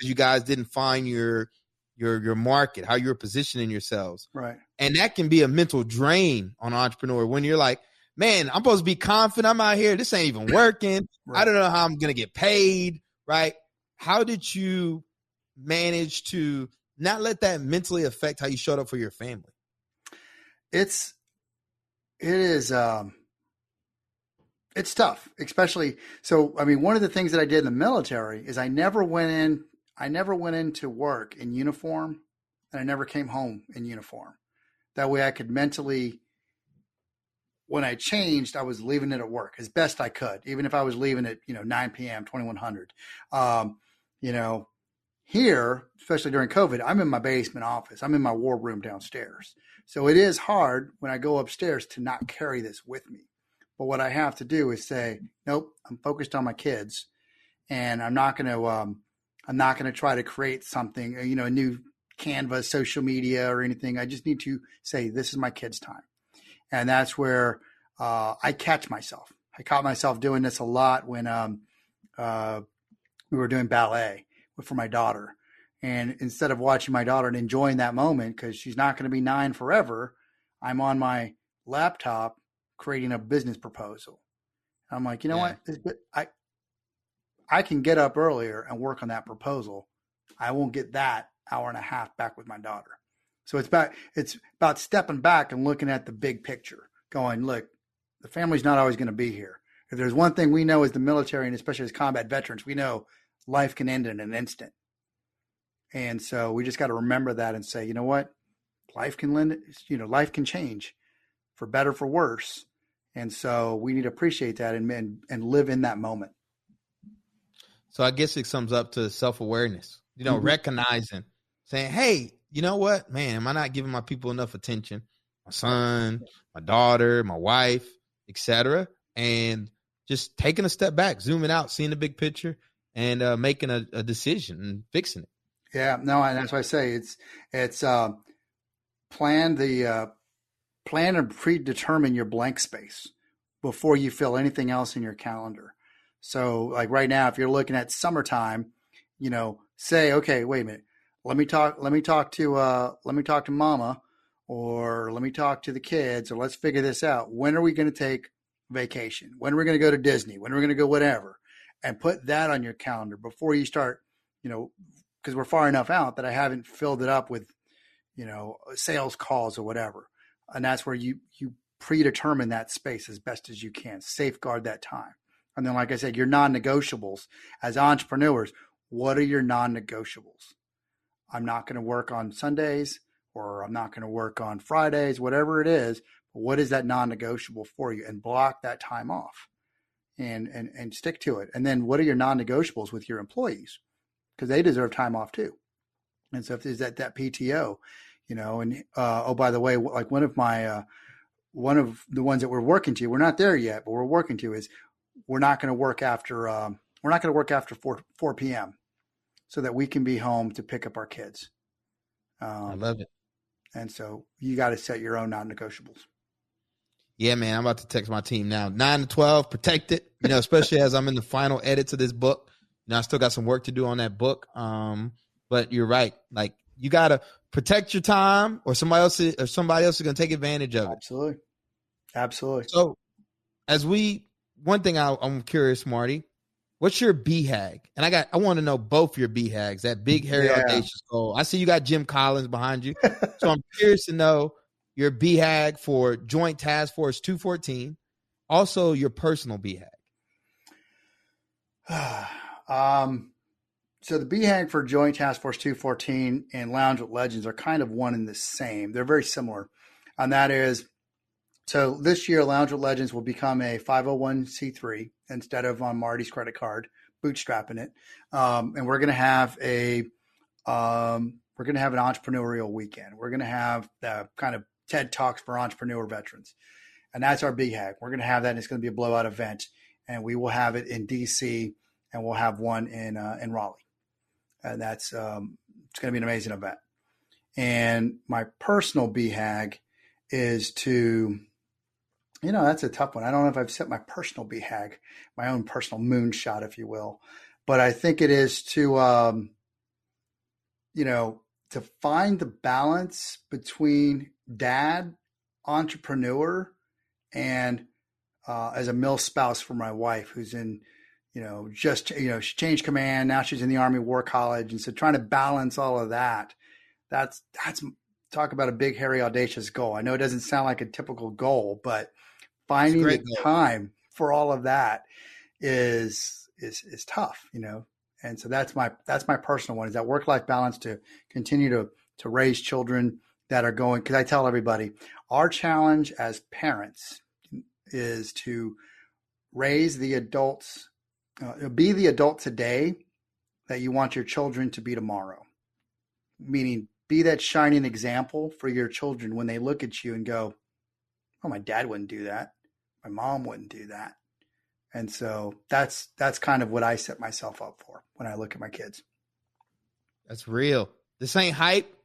because you guys didn't find your your your market, how you were positioning yourselves. Right. And that can be a mental drain on an entrepreneur when you're like, man, I'm supposed to be confident. I'm out here. This ain't even working. Right. I don't know how I'm going to get paid. Right. How did you manage to not let that mentally affect how you showed up for your family? It's. It is, um, it's tough, especially. So, I mean, one of the things that I did in the military is I never went in, I never went into work in uniform, and I never came home in uniform. That way I could mentally, when I changed, I was leaving it at work as best I could, even if I was leaving at, you know, nine p.m., twenty-one hundred, um, you know, here, especially during COVID, I'm in my basement office. I'm in my war room downstairs. So it is hard when I go upstairs to not carry this with me. But what I have to do is say, nope, I'm focused on my kids, and I'm not going to, um, I'm not going to try to create something, you know, a new Canva, social media, or anything. I just need to say, this is my kids' time. And that's where uh, I catch myself. I caught myself doing this a lot when um, uh, we were doing ballet for my daughter, And instead of watching my daughter and enjoying that moment, because she's not going to be nine forever, I'm on my laptop creating a business proposal. I'm like, you know yeah. what? I I can get up earlier and work on that proposal. I won't get that hour and a half back with my daughter. So it's about, it's about stepping back and looking at the big picture, going, look, the family's not always going to be here. If there's one thing we know as the military, and especially as combat veterans, we know life can end in an instant. And so we just got to remember that and say, you know what? Life can lend, you know, life can change for better, for worse. And so we need to appreciate that and, and, and live in that moment. So I guess it sums up to self-awareness, you know, mm-hmm. recognizing, saying, hey, you know what, man, am I not giving my people enough attention? My son, my daughter, my wife, et cetera. And just taking a step back, zooming out, seeing the big picture and uh, making a, a decision and fixing it. Yeah, no, and that's why I say it's, it's uh, plan the, uh, plan and predetermine your blank space before you fill anything else in your calendar. So like right now, if you're looking at summertime, you know, say, okay, wait a minute, let me talk, let me talk to, uh, let me talk to mama, or let me talk to the kids, or let's figure this out. When are we going to take vacation? When are we going to go to Disney? When are we going to go whatever? And put that on your calendar before you start, you know, because we're far enough out that I haven't filled it up with, you know, sales calls or whatever. And that's where you, you predetermine that space as best as you can, safeguard that time. And then, like I said, your non-negotiables as entrepreneurs, what are your non-negotiables? I'm not going to work on Sundays, or I'm not going to work on Fridays, whatever it is. What is that non-negotiable for you? And block that time off and, and, and stick to it. And then what are your non-negotiables with your employees? Because they deserve time off too. And so if there's that, that P T O, you know, and, uh, oh, by the way, like one of my, uh, one of the ones that we're working to, we're not there yet, but we're working to is we're not going to work after, um, we're not going to work after four p.m. so that we can be home to pick up our kids. Um, I love it. And so you got to set your own non-negotiables. Yeah, man, I'm about to text my team now. nine to twelve, protect it. You know, especially as I'm in the final edits of this book. Now, I still got some work to do on that book. Um, but you're right. Like, you got to protect your time, or somebody else is, or somebody else is going to take advantage of it. Absolutely. Absolutely. So as we, one thing I, I'm curious, Marty, what's your B HAG? And I got, I want to know both your B HAGs, that big, hairy, yeah. audacious goal. I see you got Jim Collins behind you. So I'm curious to know your B HAG for Joint Task Force two fourteen, also your personal B HAG. Um, so the B HAG for Joint Task Force two fourteen and Lounge with Legends are kind of one and the same. They're very similar. And that is, so this year, Lounge with Legends will become a five oh one c three instead of on Marty's credit card, bootstrapping it. Um, and we're going to have a, um, we're going to have an entrepreneurial weekend. We're going to have the kind of TED Talks for entrepreneur veterans. And that's our B HAG. We're going to have that, and it's going to be a blowout event. And we will have it in D C, and we'll have one in uh, in Raleigh. And that's um, it's going to be an amazing event. And my personal B HAG is to, you know, that's a tough one. I don't know if I've set my personal B HAG, my own personal moonshot, if you will. But I think it is to, um, you know, to find the balance between dad, entrepreneur, and uh, as a male spouse for my wife, who's in, you know, just, you know, she changed command. Now she's in the Army War College. And so trying to balance all of that, that's, that's talk about a big, hairy, audacious goal. I know it doesn't sound like a typical goal, but finding the goal. Time for all of that is, is, is tough, you know? And so that's my, that's my personal one, is that work-life balance to continue to, to raise children that are going, cause I tell everybody our challenge as parents is to raise the adults. Uh, be the adult today that you want your children to be tomorrow. Meaning, be that shining example for your children when they look at you and go, oh, my dad wouldn't do that. My mom wouldn't do that. And so that's that's kind of what I set myself up for when I look at my kids. That's real. This ain't hype.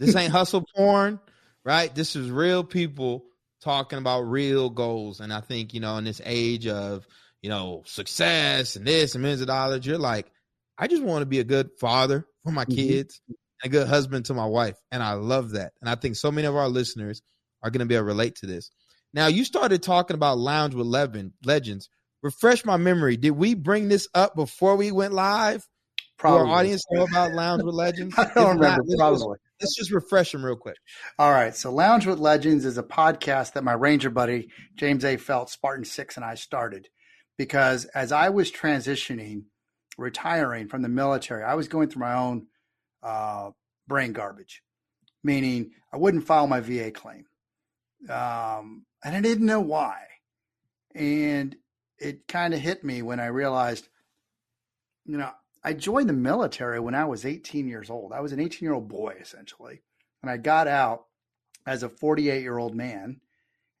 This ain't hustle porn, right? This is real people talking about real goals. And I think, you know, in this age of, you know, success and this and millions of dollars, you're like, I just want to be a good father for my kids, mm-hmm. and a good husband to my wife. And I love that. And I think so many of our listeners are going to be able to relate to this. Now, you started talking about Lounge with Levin, Legends. Refresh my memory. Did we bring this up before we went live? Probably. Our audience know about Lounge with Legends? I don't if remember. Not, probably. Let's just refresh them real quick. All right. So Lounge with Legends is a podcast that my Ranger buddy, James A. Phelps, Spartan six, and I started because as I was transitioning, retiring from the military, I was going through my own uh, brain garbage, meaning I wouldn't file my V A claim. Um, and I didn't know why. And it kind of hit me when I realized, you know, I joined the military when I was eighteen years old. I was an eighteen-year-old boy, essentially. And I got out as a forty-eight-year-old man.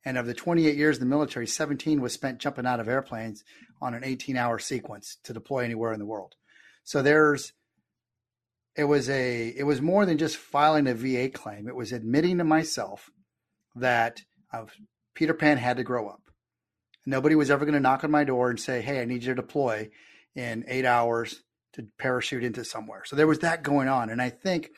And of the twenty-eight years in the military, seventeen was spent jumping out of airplanes on an eighteen-hour sequence to deploy anywhere in the world. So there's, it was a, it was more than just filing a V A claim. It was admitting to myself that I was, Peter Pan had to grow up. Nobody was ever going to knock on my door and say, hey, I need you to deploy in eight hours to parachute into somewhere. So there was that going on. And I think,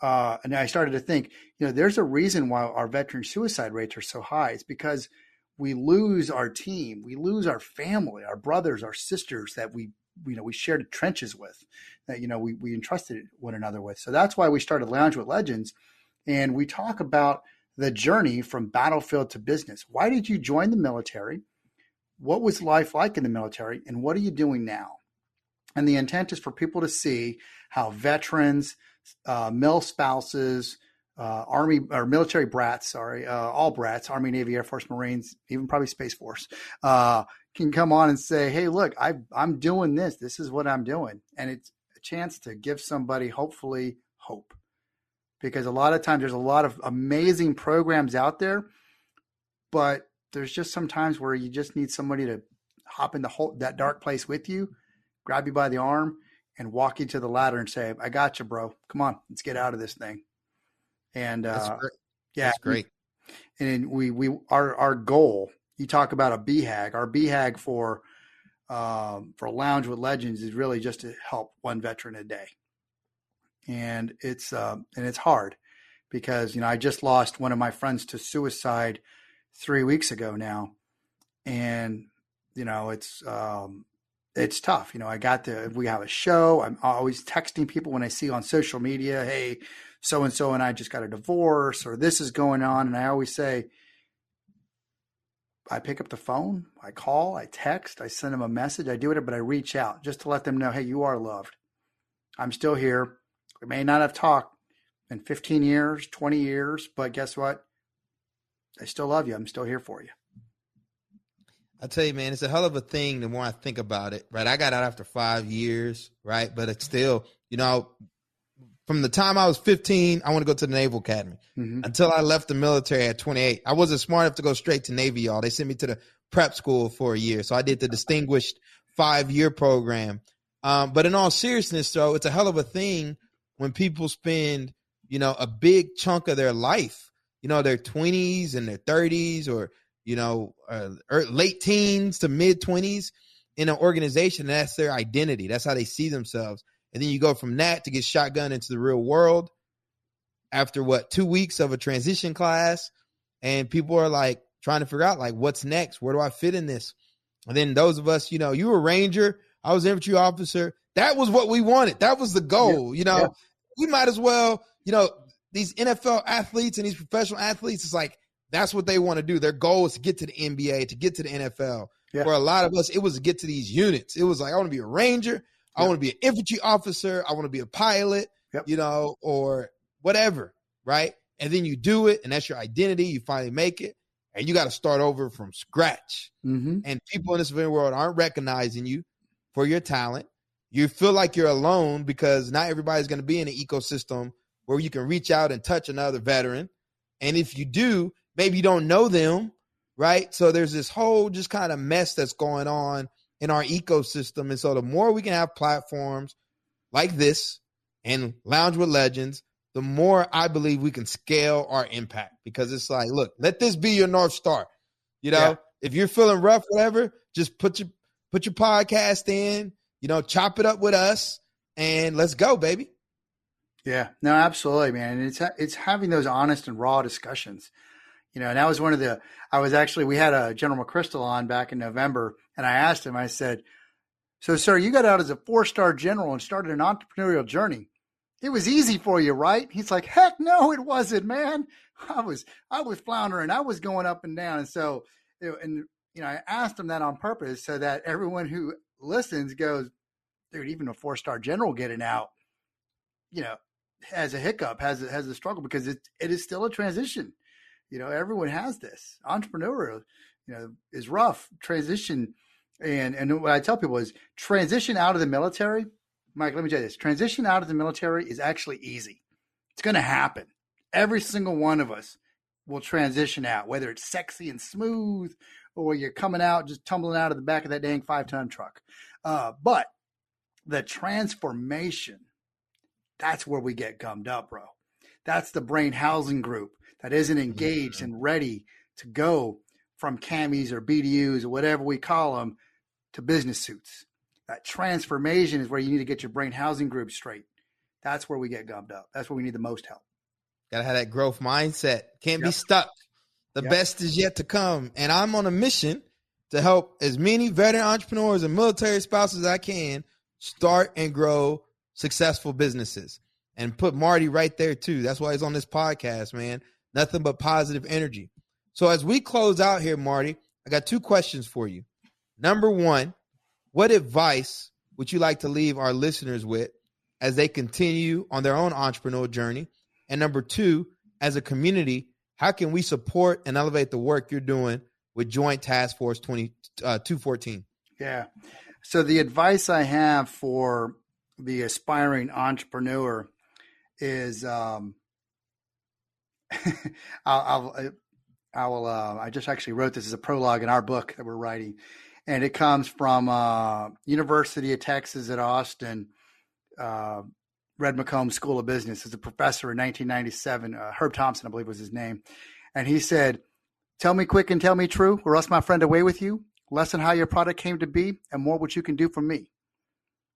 uh, and I started to think, you know, there's a reason why our veteran suicide rates are so high. It's because we lose our team. We lose our family, our brothers, our sisters that we, you know, we shared trenches with, that, you know, we, we entrusted one another with. So that's why we started Lounge with Legends. And we talk about the journey from battlefield to business. Why did you join the military? What was life like in the military? And what are you doing now? And the intent is for people to see how veterans, uh, male spouses, uh, Army or military brats, sorry, uh, all brats, Army, Navy, Air Force, Marines, even probably Space Force, uh, can come on and say, hey, look, I, I'm doing this. This is what I'm doing. And it's a chance to give somebody, hopefully, hope. Because a lot of times there's a lot of amazing programs out there, but there's just some times where you just need somebody to hop in the whole, that dark place with you, grab you by the arm and walk you to the ladder and say, I got you, bro. Come on, let's get out of this thing. And uh, That's great. yeah, That's great. And we, we, our, our goal, you talk about a B HAG, our B HAG for, um, for Lounge with Legends is really just to help one veteran a day. And it's, um, and it's hard because, you know, I just lost one of my friends to suicide three weeks ago now. And, you know, it's, um, it's tough. You know, I got to, we have a show. I'm always texting people when I see on social media, hey, so-and-so and I just got a divorce or this is going on. And I always say, I pick up the phone, I call, I text, I send them a message. I do it, but I reach out just to let them know, hey, you are loved. I'm still here. We may not have talked in fifteen years, twenty years, but guess what? I still love you. I'm still here for you. I tell you, man, it's a hell of a thing the more I think about it, right? I got out after five years, right? But it's still, you know, from the time I was fifteen, I want to go to the Naval Academy. Mm-hmm. Until I left the military at twenty-eight. I wasn't smart enough to go straight to Navy, y'all. They sent me to the prep school for a year. So I did the distinguished five-year program. Um, but in all seriousness, though, it's a hell of a thing when people spend, you know, a big chunk of their life, you know, their twenties and their thirties or you know, uh, late teens to mid twenties in an organization. That's their identity. That's how they see themselves. And then you go from that to get shotgunned into the real world after what, two weeks of a transition class. And people are like trying to figure out like, what's next? Where do I fit in this? And then those of us, you know, you were a Ranger, I was an infantry officer. That was what we wanted. That was the goal. Yeah, you know, yeah. We might as well, you know, these N F L athletes and these professional athletes, it's like, that's what they want to do. Their goal is to get to the N B A, to get to the N F L. Yeah. For a lot of us, it was to get to these units. It was like, I want to be a Ranger. Yep. I want to be an infantry officer. I want to be a pilot, yep. you know, or whatever, right? And then you do it, and that's your identity. You finally make it, and you got to start over from scratch. Mm-hmm. And people in this world aren't recognizing you for your talent. You feel like you're alone because not everybody's going to be in an ecosystem where you can reach out and touch another veteran. And if you do, maybe you don't know them, right? So there's this whole just kind of mess that's going on in our ecosystem. And so the more we can have platforms like this and Lounge with Legends, the more I believe we can scale our impact because it's like, look, let this be your North Star. You know, yeah. If you're feeling rough, whatever, just put your, put your podcast in, you know, chop it up with us and let's go, baby. Yeah, no, absolutely, man. And it's, it's having those honest and raw discussions, you know, and that was one of the, I was actually, we had a General McChrystal on back in November, and I asked him, I said, so sir, you got out as a four-star general and started an entrepreneurial journey. It was easy for you, right? He's like, heck no, it wasn't, man. I was, I was floundering. I was going up and down. And so, and you know, I asked him that on purpose so that everyone who listens goes, dude, even a four-star general getting out, you know, has a hiccup, has a, has a struggle, because it it is still a transition. You know, everyone has this. Entrepreneurial, you know, is rough transition. And, and what I tell people is transition out of the military. Mike, let me tell you this. Transition out of the military is actually easy. It's going to happen. Every single one of us will transition out, whether it's sexy and smooth or you're coming out, just tumbling out of the back of that dang five-ton truck. Uh, but the transformation, that's where we get gummed up, bro. That's the brain housing group that isn't engaged yeah. and ready to go from camis or B D Us or whatever we call them to business suits. That transformation is where you need to get your brain housing group straight. That's where we get gummed up. That's where we need the most help. Gotta have that growth mindset. Can't yep. be stuck. The yep. best is yet to come. And I'm on a mission to help as many veteran entrepreneurs and military spouses as I can start and grow successful businesses, and put Marty right there too. That's why he's on this podcast, man. Nothing but positive energy. So as we close out here, Marty, I got two questions for you. Number one, what advice would you like to leave our listeners with as they continue on their own entrepreneurial journey? And number two, as a community, how can we support and elevate the work you're doing with Joint Task Force two fourteen? Yeah. So the advice I have for the aspiring entrepreneur is, um, I'll, I'll, I will, uh, I just actually wrote this as a prologue in our book that we're writing, and it comes from, uh, University of Texas at Austin, uh, Red McComb School of Business. As a professor in nineteen ninety-seven, uh, Herb Thompson, I believe was his name. And he said, tell me quick and tell me true, or else my friend away with you, less than how your product came to be and more what you can do for me.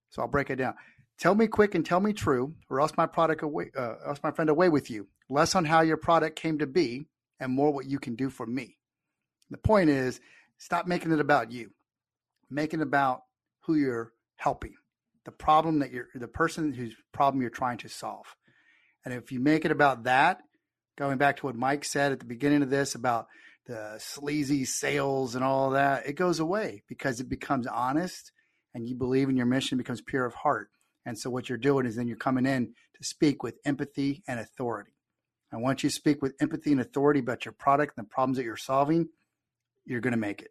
So I'll break it down. Tell me quick and tell me true, or else my product away, uh, else my friend away with you. Less on how your product came to be and more what you can do for me. The point is, stop making it about you. Make it about who you're helping, the problem that you're, the person whose problem you're trying to solve. And if you make it about that, going back to what Mike said at the beginning of this about the sleazy sales and all that, it goes away because it becomes honest, and you believe in your mission, becomes pure of heart. And so what you're doing is then you're coming in to speak with empathy and authority. And once you speak with empathy and authority about your product and the problems that you're solving, you're going to make it.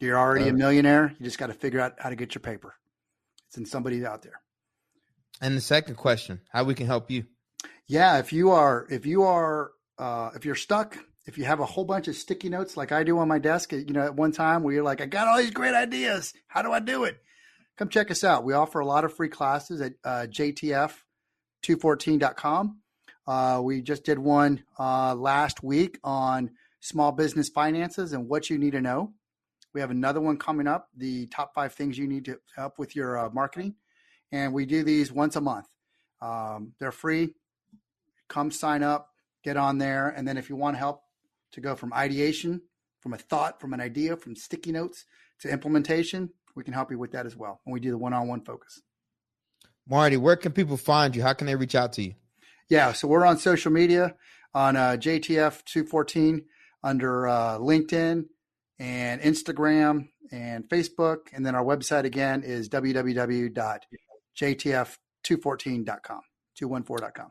You're already uh, a millionaire. You just got to figure out how to get your paper. It's in somebody out there. And the second question, how we can help you. Yeah. If you are, if you are, uh, if you're stuck, if you have a whole bunch of sticky notes like I do on my desk, you know, at one time where you're like, I got all these great ideas. How do I do it? Come check us out. We offer a lot of free classes at uh, J T F two fourteen dot com. Uh, we just did one uh, last week on small business finances and what you need to know. We have another one coming up, the top five things you need to help with your uh, marketing. And we do these once a month. Um, they're free. Come sign up, get on there. And then if you want help, to go from ideation, from a thought, from an idea, from sticky notes to implementation, we can help you with that as well. And we do the one-on-one focus. Marty, where can people find you? How can they reach out to you? Yeah, so we're on social media, on uh, J T F two fourteen, under uh, LinkedIn and Instagram and Facebook. And then our website, again, is w w w dot J T F two fourteen dot com, two fourteen dot com.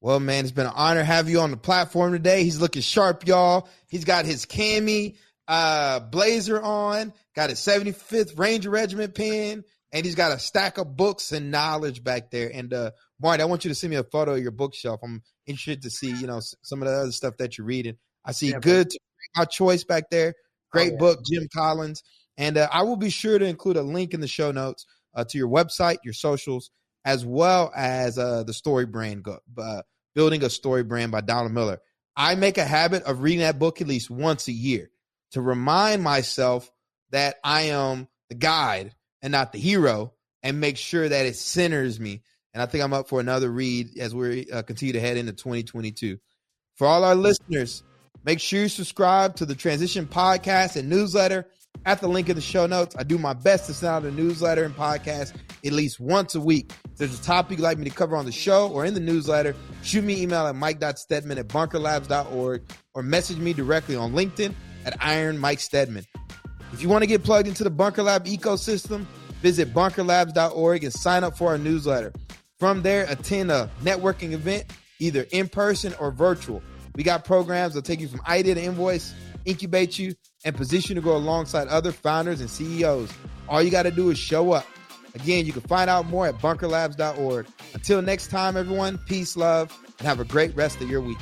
Well, man, it's been an honor to have you on the platform today. He's looking sharp, y'all. He's got his cami uh, blazer on, got his seventy-fifth Ranger Regiment pin, and he's got a stack of books and knowledge back there. And, uh, Marty, I want you to send me a photo of your bookshelf. I'm interested to see, you know, some of the other stuff that you're reading. I see yeah, Good to My Choice back there. Great oh, yeah. book, Jim Collins. And uh, I will be sure to include a link in the show notes uh, to your website, your socials, as well as uh, the story brand, uh, Building a Story Brand by Donald Miller. I make a habit of reading that book at least once a year to remind myself that I am the guide and not the hero, and make sure that it centers me And I think I'm up for another read as we uh, continue to head into twenty twenty-two. For all our listeners, make sure you subscribe to the Transition podcast and newsletter at the link in the show notes. I do my best to send out a newsletter and podcast at least once a week. If there's a topic you'd like me to cover on the show or in the newsletter, shoot me an email at mike dot steadman at bunker labs dot org or message me directly on LinkedIn at Iron Mike Steadman. If you want to get plugged into the Bunker Lab ecosystem, visit bunker labs dot org and sign up for our newsletter. From there, attend a networking event, either in person or virtual. We got programs that'll take you from idea to invoice, incubate you, and position to go alongside other founders and C E Os. All you got to do is show up. Again, you can find out more at bunker labs dot org. Until next time, everyone, peace, love, and have a great rest of your week.